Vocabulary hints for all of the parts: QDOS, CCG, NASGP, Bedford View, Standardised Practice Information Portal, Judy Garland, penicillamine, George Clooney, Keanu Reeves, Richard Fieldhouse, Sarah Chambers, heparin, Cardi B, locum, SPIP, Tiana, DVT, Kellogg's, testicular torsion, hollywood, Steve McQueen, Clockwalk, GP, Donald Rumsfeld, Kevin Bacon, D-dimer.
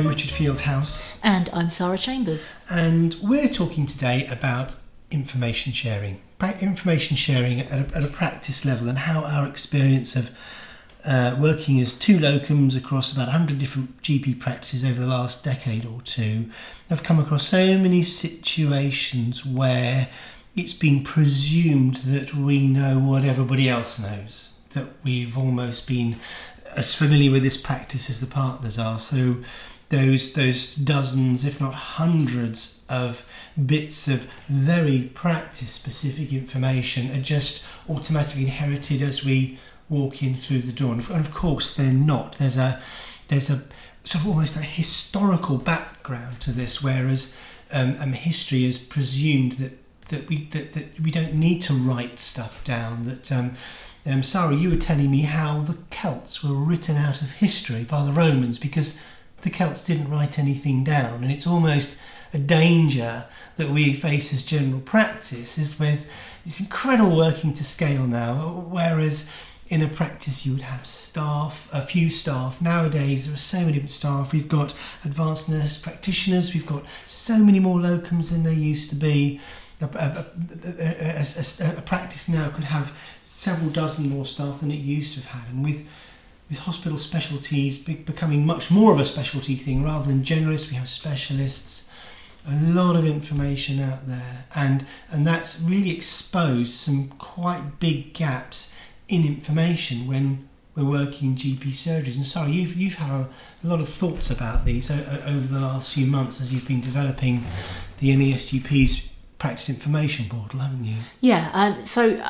I'm Richard Fieldhouse. And I'm Sarah Chambers. And we're talking today about information sharing. Information sharing at a practice level, and how our experience of working as two locums across about 100 different GP practices over the last decade or two, I've come across so many situations where it's been presumed that we know what everybody else knows, that we've almost been as familiar with this practice as the partners are. So those dozens, if not hundreds, of bits of very practice-specific information are just automatically inherited as we walk in through the door. And of course they're not. There's a sort of almost a historical background to this, whereas history is presumed that we don't need to write stuff down. That Sarah, you were telling me how the Celts were written out of history by the Romans because the Celts didn't write anything down. And it's almost a danger that we face as general practice, is with this incredible working to scale now, whereas in a practice you would have staff, a few staff. Nowadays there are so many different staff. We've got advanced nurse practitioners, we've got so many more locums than there used to be. A practice now could have several dozen more staff than it used to have had, and with hospital specialties becoming much more of a specialty thing rather than generalists, we have specialists. A lot of information out there, and that's really exposed some quite big gaps in information when we're working in GP surgeries. And Sarah, you've had a lot of thoughts about these over the last few months as you've been developing the NASGP's Practice Information Portal, haven't you? Yeah, so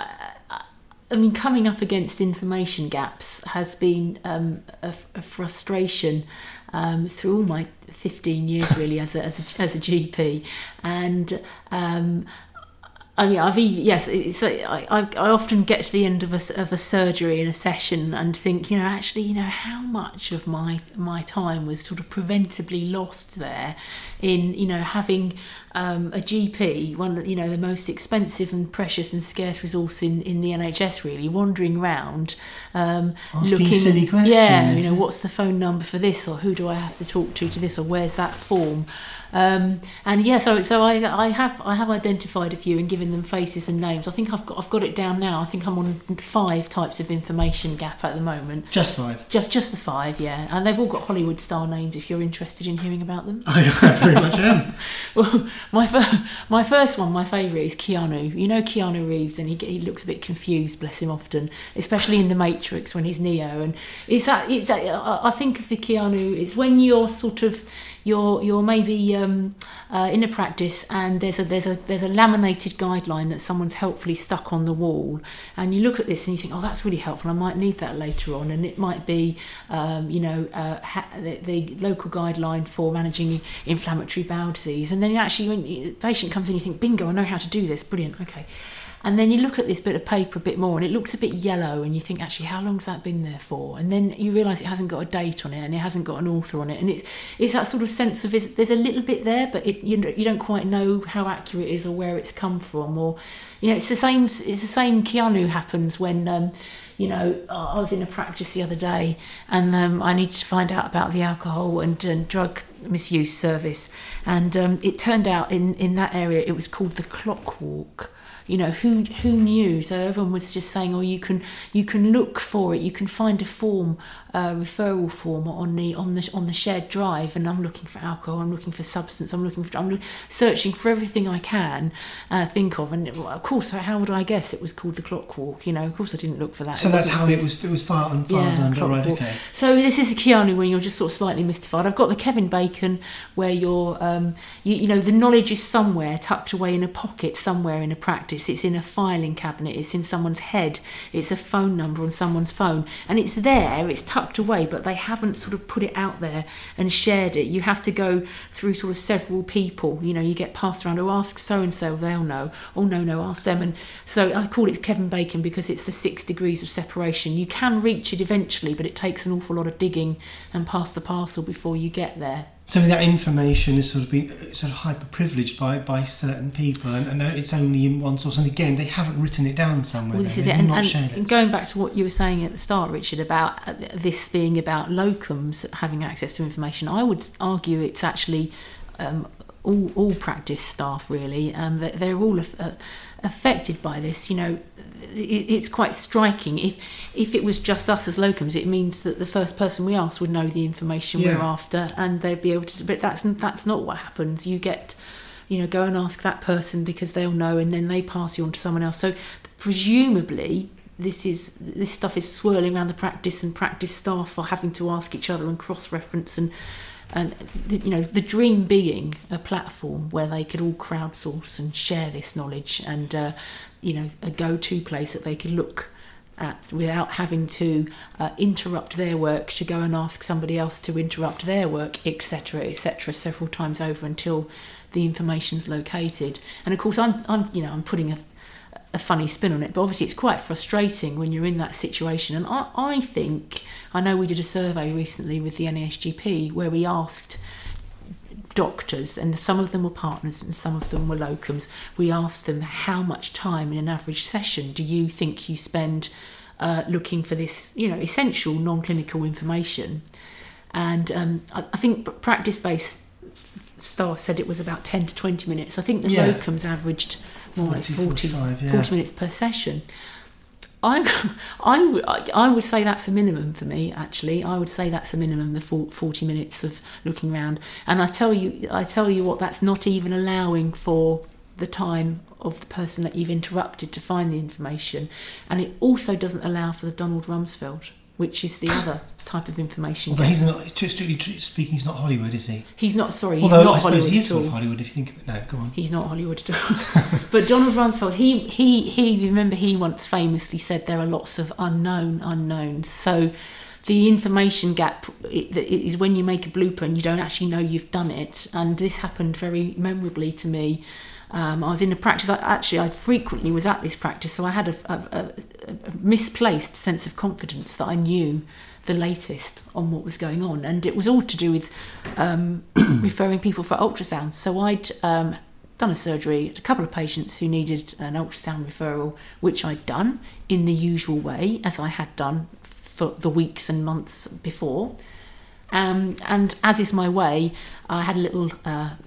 coming up against information gaps has been a frustration through all my 15 years really as a GP, and I often get to the end of a surgery in a session and think, how much of my time was sort of preventably lost there, in having a GP, the most expensive and precious and scarce resource in the NHS, really wandering around, asking silly questions. Yeah, what's the phone number for this, or who do I have to talk to this, or where's that form? I have identified a few and given them faces and names. I think I've got it down now. I think I'm on 5 types of information gap at the moment. Just 5? Just the 5, yeah. And they've all got Hollywood style names if you're interested in hearing about them. I very much am. Well, my first one, my favourite, is Keanu. You know Keanu Reeves, and he looks a bit confused, bless him, often, especially in The Matrix when he's Neo. And I think the Keanu is when you're sort of you're maybe in a practice, and there's a laminated guideline that someone's helpfully stuck on the wall, and you look at this and you think, oh, that's really helpful, I might need that later on. And it might be the local guideline for managing inflammatory bowel disease, and then actually when the patient comes in you think, bingo, I know how to do this, brilliant, okay. And then you look at this bit of paper a bit more and it looks a bit yellow, and you think, actually, how long's that been there for? And then you realise it hasn't got a date on it, and it hasn't got an author on it. And it's that sort of sense of, there's a little bit there, but you don't quite know how accurate it is or where it's come from. Or, it's the same Keanu happens when... I was in a practice the other day, and I needed to find out about the alcohol and drug misuse service. And it turned out in that area it was called the Clockwalk. Who knew? So everyone was just saying, oh, you can look for it, you can find a form, referral form on the shared drive, and I'm looking for alcohol, I'm looking for substance, I'm searching for everything I can think of. And of course, how would I guess it was called the Clockwalk? of course I didn't look for that. So that's how it was filed under, right? Okay. So this is a Keanu when you're just sort of slightly mystified. I've got the Kevin Bacon where you're the knowledge is somewhere tucked away in a pocket somewhere in a practice. It's in a filing cabinet, it's in someone's head, it's a phone number on someone's phone, and it's there, it's tucked away, but they haven't sort of put it out there and shared it. You have to go through sort of several people, you get passed around, oh, ask so-and-so, they'll know, oh, no, ask them. And so I call it Kevin Bacon because it's the 6 degrees of separation. You can reach it eventually, but it takes an awful lot of digging and pass the parcel before you get there. some of that information has sort of been hyper-privileged by certain people, and it's only in one source. And again, they haven't written it down somewhere. Well, this is it. And going back to what you were saying at the start, Richard, about this being about locums having access to information, I would argue it's actually all practice staff, really. They're all affected by this. You know, it's quite striking. If it was just us as locums, it means that the first person we asked would know the information we're after, and they'd be able to. But that's not what happens. You get, go and ask that person because they'll know, and then they pass you on to someone else. So presumably, this stuff is swirling around the practice, and practice staff are having to ask each other and cross-reference and the dream being a platform where they could all crowdsource and share this knowledge, and a go-to place that they could look at without having to interrupt their work to go and ask somebody else to interrupt their work, etc., several times over until the information's located. And of course, I'm putting a funny spin on it, but obviously it's quite frustrating when you're in that situation. And I think, I know we did a survey recently with the NASGP where we asked doctors, and some of them were partners and some of them were locums, we asked them, how much time in an average session do you think you spend looking for this essential non-clinical information? And I think practice-based staff said it was about 10 to 20 minutes. I think the locums averaged more like 40 minutes per session. I would say that's a minimum for me, actually. I would say that's a minimum, the 40 minutes of looking around. And I tell you what, that's not even allowing for the time of the person that you've interrupted to find the information. And it also doesn't allow for the Donald Rumsfeld, which is the other type of information. Although he's not, strictly speaking, he's not Hollywood, is he? He's not, sorry, he's not Hollywood at all. Although I suppose he is sort of Hollywood, if you think of it now. Go on. He's not Hollywood at all. But Donald Rumsfeld, he remember he once famously said there are lots of unknowns. So the information gap is when you make a blooper and you don't actually know you've done it. And this happened very memorably to me. I was in a practice, I frequently was at this practice, so I had a misplaced sense of confidence that I knew the latest on what was going on. And it was all to do with referring people for ultrasounds. So I'd done a surgery, a couple of patients who needed an ultrasound referral, which I'd done in the usual way, as I had done for the weeks and months before. And as is my way, I had a little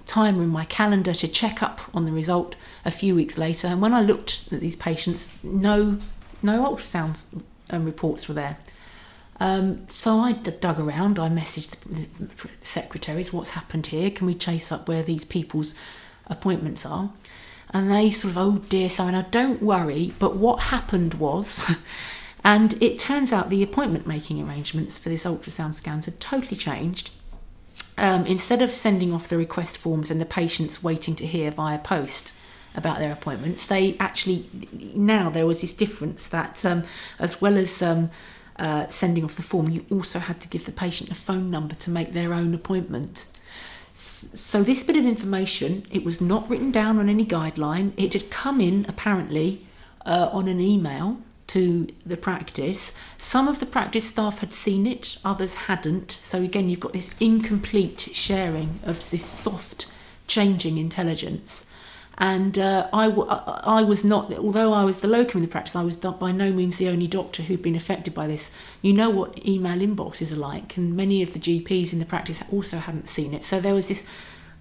timer in my calendar to check up on the result a few weeks later. And when I looked at these patients, no ultrasound reports were there. So I dug around. I messaged the secretaries, what's happened here? Can we chase up where these people's appointments are? And they sort of, oh dear, Simon, don't worry. But what happened was... And it turns out the appointment-making arrangements for this ultrasound scans had totally changed. Instead of sending off the request forms and the patients waiting to hear via post about their appointments, they actually, now there was this difference that as well as sending off the form, you also had to give the patient a phone number to make their own appointment. So this bit of information, it was not written down on any guideline. It had come in, apparently, on an email to the practice. Some of the practice staff had seen it, others hadn't. So again, you've got this incomplete sharing of this soft, changing intelligence. And I was not, although I was the locum in the practice, I was by no means the only doctor who'd been affected by this. You know what email inboxes are like, and many of the GPs in the practice also hadn't seen it. So there was this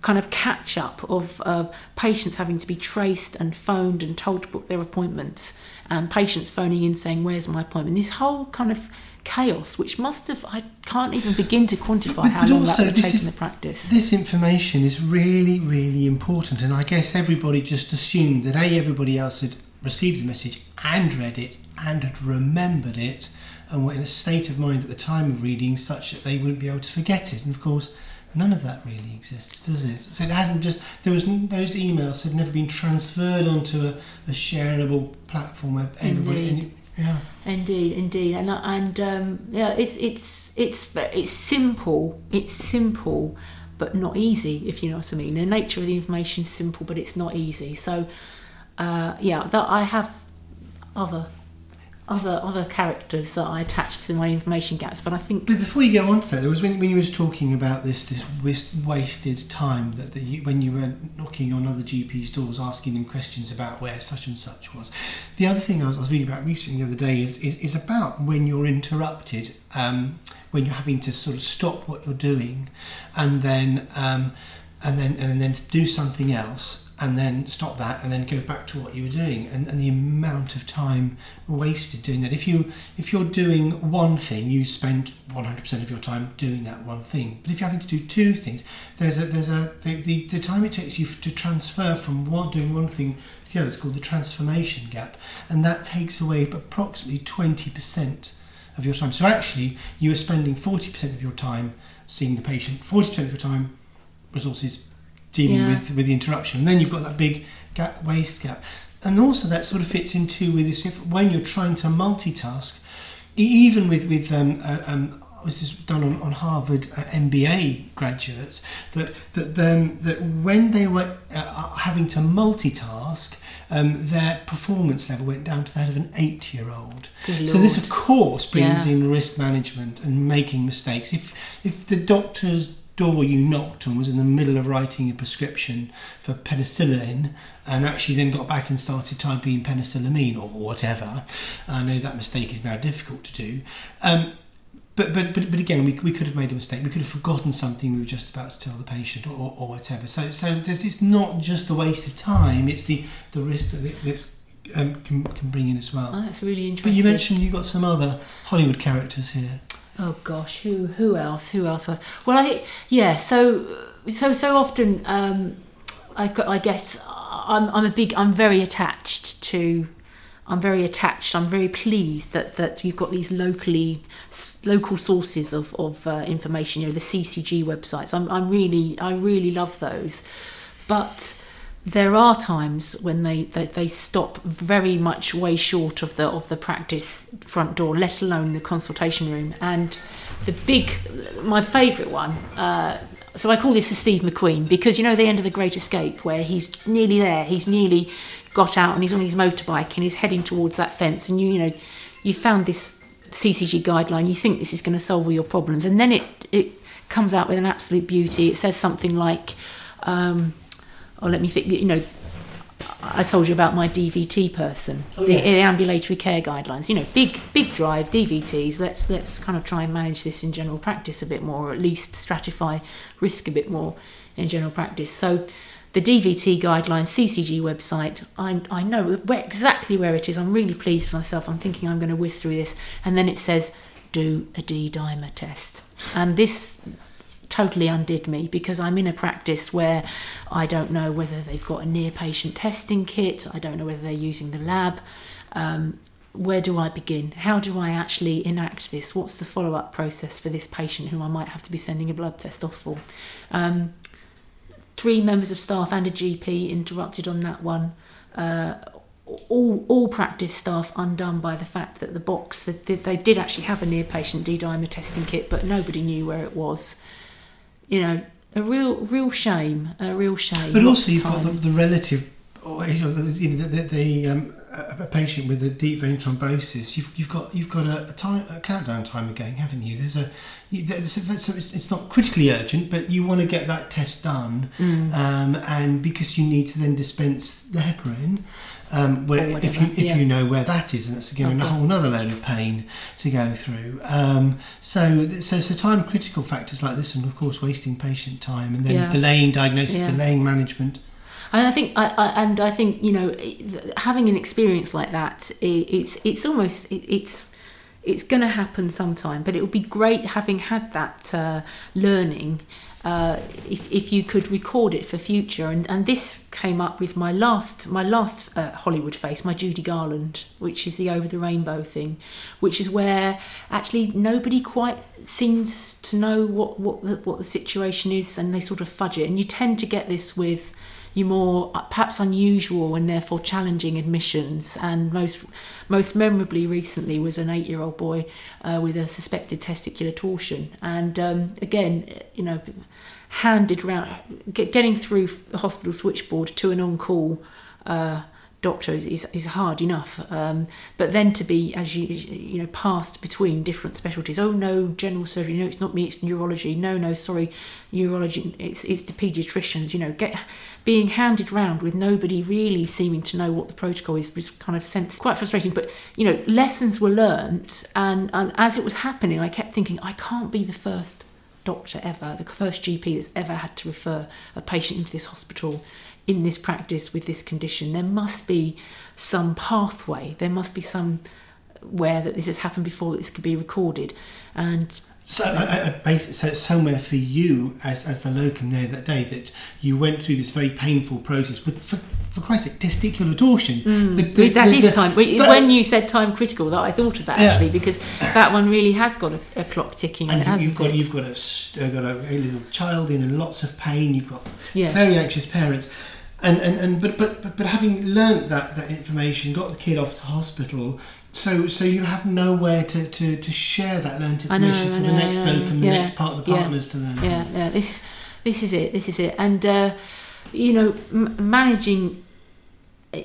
kind of catch-up of patients having to be traced and phoned and told to book their appointments, and patients phoning in saying, where's my appointment? This whole kind of chaos, which must have... I can't even begin to quantify how long that would take in the practice. This information is really, really important, and I guess everybody just assumed that, A, everybody else had received the message and read it and had remembered it and were in a state of mind at the time of reading such that they wouldn't be able to forget it. And, of course... none of that really exists, does it? So it hasn't just... there was those emails had never been transferred onto a shareable platform where everybody... Indeed. It's simple. It's simple, but not easy. If you know what I mean. The nature of the information is simple, but it's not easy. So, I have other other characters that I attached to my information gaps, but I think... But before you get on to that, there was when you was talking about this wasted time that you, when you were knocking on other GPs' doors asking them questions about where such and such was. The other thing I was reading about recently the other day is about when you're interrupted, when you're having to sort of stop what you're doing and then do something else, and then stop that and then go back to what you were doing, and the amount of time wasted doing that. If you're doing one thing, you spend 100% of your time doing that one thing. But if you're having to do two things, the time it takes you to transfer from doing one thing to the other is called the transformation gap, and that takes away approximately 20% of your time. So actually you are spending 40% of your time seeing the patient, 40% of your time resources dealing with the interruption, and then you've got that big waste gap. And also that sort of fits into with this, if when you're trying to multitask, even with this is done on Harvard MBA graduates, that when they were having to multitask, their performance level went down to that of an 8-year-old. So this, of course, brings in risk management and making mistakes. If the doctor's door you knocked on was in the middle of writing a prescription for penicillin, and actually then got back and started typing penicillamine or whatever. I know that mistake is now difficult to do, but again, we could have made a mistake. We could have forgotten something we were just about to tell the patient or whatever. So it's not just the waste of time; it's the risk that this can bring in as well. Oh, that's really interesting. But you mentioned you got some other Hollywood characters here. Oh gosh, who else was? Well, so often I guess I'm very attached. I'm very pleased that you've got these local sources of information. You know, the CCG websites. I really love those, but there are times when they stop very much way short of the practice front door, let alone the consultation room. And my favourite one, so I call this the Steve McQueen, because you know the end of The Great Escape where he's nearly there, he's nearly got out and he's on his motorbike and he's heading towards that fence, and you found this CCG guideline, you think this is going to solve all your problems, and then it comes out with an absolute beauty. It says something like... let me think, I told you about my DVT person, the ambulatory care guidelines, big drive, DVTs, let's kind of try and manage this in general practice a bit more, or at least stratify risk a bit more in general practice. So the DVT guideline, CCG website, I know exactly where it is, I'm really pleased with myself, I'm thinking I'm going to whiz through this, and then it says, do a D-dimer test. And this... totally undid me, because I'm in a practice where I don't know whether they've got a near patient testing kit, I don't know whether they're using the lab, where do I begin, how do I actually enact this, what's the follow-up process for this patient who I might have to be sending a blood test off for. 3 members of staff and a GP interrupted on that one, all practice staff undone by the fact that the box, that they did actually have a near patient D-dimer testing kit, but nobody knew where it was. A real shame. But also you've got the relative, a patient with a deep vein thrombosis. You've got a countdown time again, haven't you? It's not critically urgent, but you want to get that test done, and because you need to then dispense the heparin. You know where that is, and that's again a whole other load of pain to go through. So time critical factors like this, and of course wasting patient time, and then delaying diagnosis, delaying management. And I think having an experience like that, it's going to happen sometime. But it would be great having had that learning. If you could record it for future, and this came up with my last Hollywood face, my Judy Garland, which is the over the rainbow thing, which is where actually nobody quite seems to know what the situation is, and they sort of fudge it. And you tend to get this with your more perhaps unusual and therefore challenging admissions, and most memorably recently was an 8-year-old boy with a suspected testicular torsion, and handed round, getting through the hospital switchboard to an on-call doctor is hard enough, but then to be, as you know, passed between different specialties. Oh no, general surgery. No, it's not me. It's neurology. No, sorry, urology. It's the paediatricians. You know, being handed round with nobody really seeming to know what the protocol is was kind of sense quite frustrating. But you know, lessons were learnt, and as it was happening, I kept thinking, I can't be the first doctor ever, the first GP that's ever had to refer a patient into this hospital, in this practice with this condition. There must be some pathway, there must be somewhere that this has happened before, that this could be recorded. And so somewhere for you as the locum there that day, that you went through this very painful process, but for Christ's sake, testicular torsion. When you said time critical, that I thought of that actually, because that one really has got a clock ticking. And you've got a little child in and lots of pain. You've got very anxious parents, but having learnt that information, got the kid off to hospital. So you have nowhere to share that learnt information for the next locum, the next part of the partners to learn. Yeah, this is it. And you know, managing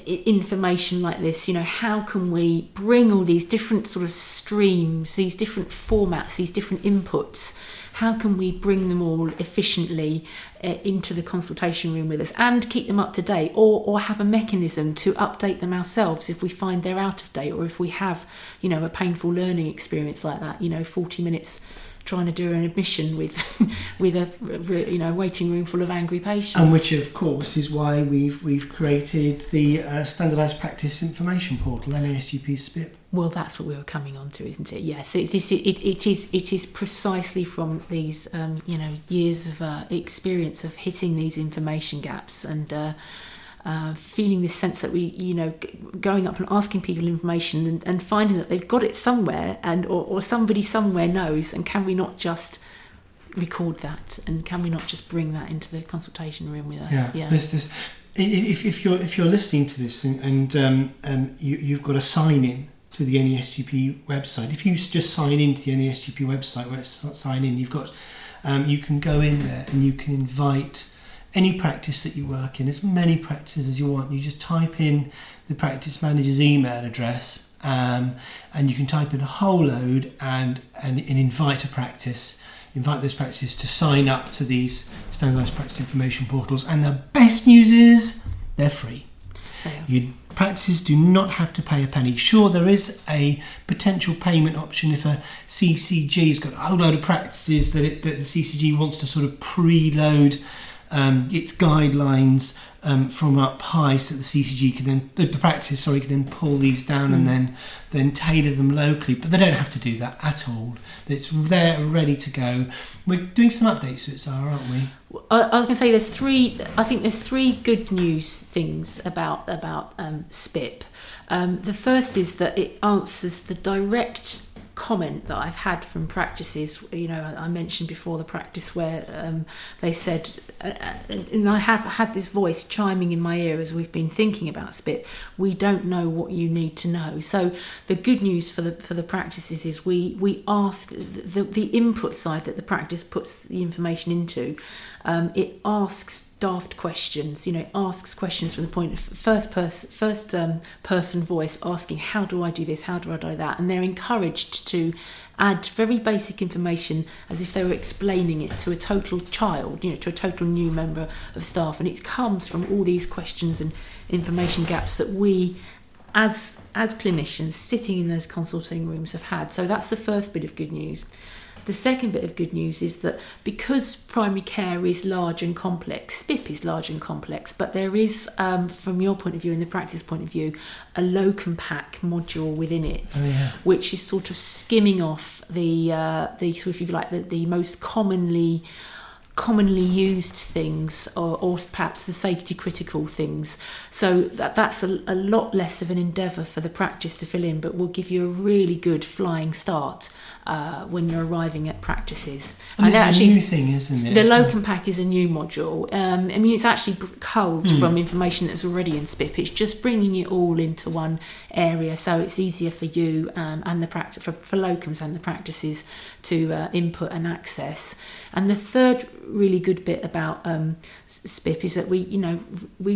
information like this, you know, how can we bring all these different sort of streams, these different formats, these different inputs, how can we bring them all efficiently into the consultation room with us and keep them up to date, or have a mechanism to update them ourselves if we find they're out of date, or if we have, you know, a painful learning experience like that, you know, 40 minutes trying to do an admission with a, you know, waiting room full of angry patients. And which, of course, is why we've created the Standardised Practice Information Portal, NASGP SPIP. Well, that's what we were coming on to, isn't it? Yes, it is precisely from these years of experience of hitting these information gaps and feeling this sense that we, you know, going up and asking people information and finding that they've got it somewhere, and or somebody somewhere knows, and can we not just record that, and can we not just bring that into the consultation room with us? This if you're listening to this and you've got to sign in to the NASGP website. If you just sign in to the NASGP website where it's sign in, you've got you can go in there and you can invite any practice that you work in, as many practices as you want. You just type in the practice manager's email address, and you can type in a whole load and invite a practice, invite those practices to sign up to these standardised practice information portals. And the best news is they're free. Practices do not have to pay a penny. Sure, there is a potential payment option if a CCG has got a whole load of practices that the CCG wants to sort of preload its guidelines from up high, so that the CCG can then, the practice can then pull these down and then tailor them locally. But they don't have to do that at all. It's there, ready to go. We're doing some updates to it, Sarah, aren't we? I was going to say there's three good news things about SPIP. The first is that it answers the direct comment that I've had from practices. You know, I mentioned before the practice where they said, and I have had this voice chiming in my ear as we've been thinking about SPIP, we don't know what you need to know. So the good news for the practices is we ask the input side that the practice puts the information into. It asks daft questions, you know, it asks questions from the point of first person voice, asking, how do I do this, how do I do that? And they're encouraged to add very basic information as if they were explaining it to a total child, you know, to a total new member of staff. And it comes from all these questions and information gaps that we as clinicians sitting in those consulting rooms have had. So that's the first bit of good news. The second bit of good news is that because primary care is large and complex, SPIP is large and complex, but there is, from your point of view and the practice point of view, a locum pack module within it, which is sort of skimming off the sort of, if you like, the most commonly used things, or perhaps the safety critical things. So that's a lot less of an endeavour for the practice to fill in, but will give you a really good flying start when you're arriving at practices. And it's actually a new thing, isn't it? The locum pack is a new module. I mean, it's actually culled from information that's already in SPIP. It's just bringing it all into one area, so it's easier for you and the practice for locums and the practices to input and access. And the third really good bit about SPIP is that we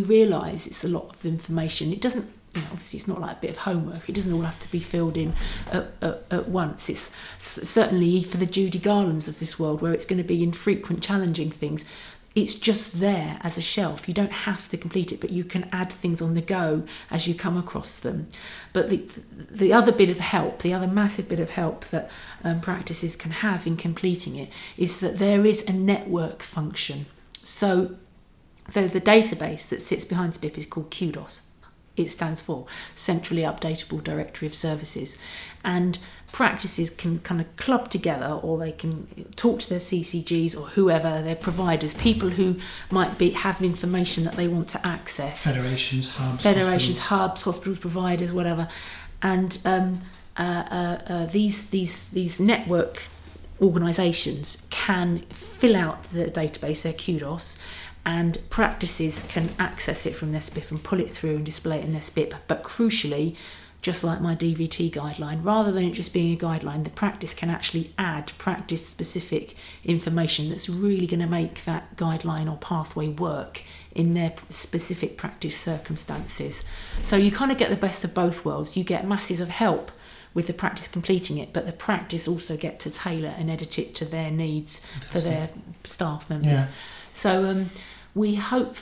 realise it's a lot of information. It doesn't, obviously it's not like a bit of homework. It doesn't all have to be filled in at once. It's certainly for the Judy Garlands of this world, where it's going to be infrequent, challenging things. It's just there as a shelf. You don't have to complete it, but you can add things on the go as you come across them. But the other bit of help, the other massive bit of help that practices can have in completing it, is that there is a network function. So the database that sits behind SPIP is called QDOS. It stands for Centrally Updatable Directory of Services. And practices can kind of club together, or they can talk to their CCGs or whoever, their providers, people who might be have information that they want to access. Federations, hubs, hospitals, providers, whatever. And these network organisations can fill out the database, their QDOS, and practices can access it from their SPIP and pull it through and display it in their SPIP. But crucially, just like my DVT guideline, rather than it just being a guideline, the practice can actually add practice-specific information that's really going to make that guideline or pathway work in their specific practice circumstances. So you kind of get the best of both worlds. You get masses of help with the practice completing it, but the practice also get to tailor and edit it to their needs. Fantastic. For their staff members. Yeah. So we hope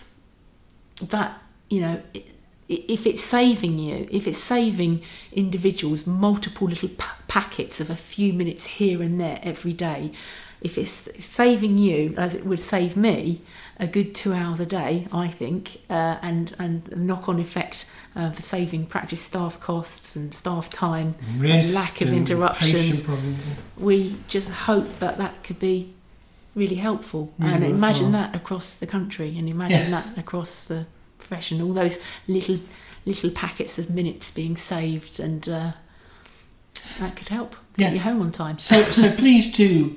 that, if it's saving you, if it's saving individuals multiple little packets of a few minutes here and there every day, if it's saving you, as it would save me, a good 2 hours a day, I think, and knock-on effect for saving practice staff costs and staff time, and lack of interruptions, we just hope that could be really helpful. Really, and imagine that across the country, and imagine that across the profession, all those little packets of minutes being saved, and that could help get you home on time. So please do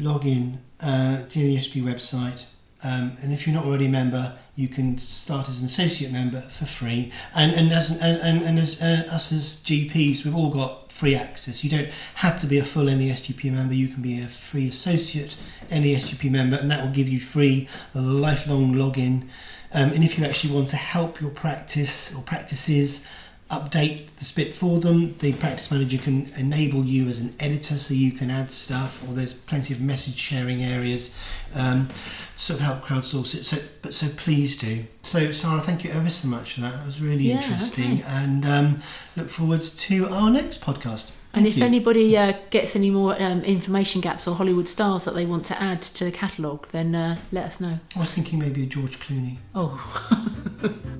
log in to the NASGP website, and if you're not already a member, you can start as an associate member for free. And as us as GPs, we've all got free access. You don't have to be a full NASGP member. You can be a free associate NASGP member, and that will give you free lifelong login. And if you actually want to help your practice or practices update the SPIP for them, the practice manager can enable you as an editor, so you can add stuff, or there's plenty of message sharing areas, sort of help crowdsource it. So please do. So Sarah, thank you ever so much for that. That was really interesting, okay. And look forward to our next podcast. Thank and if you. Anybody gets any more information gaps or Hollywood stars that they want to add to the catalogue, then let us know. I was thinking maybe a George Clooney. Oh.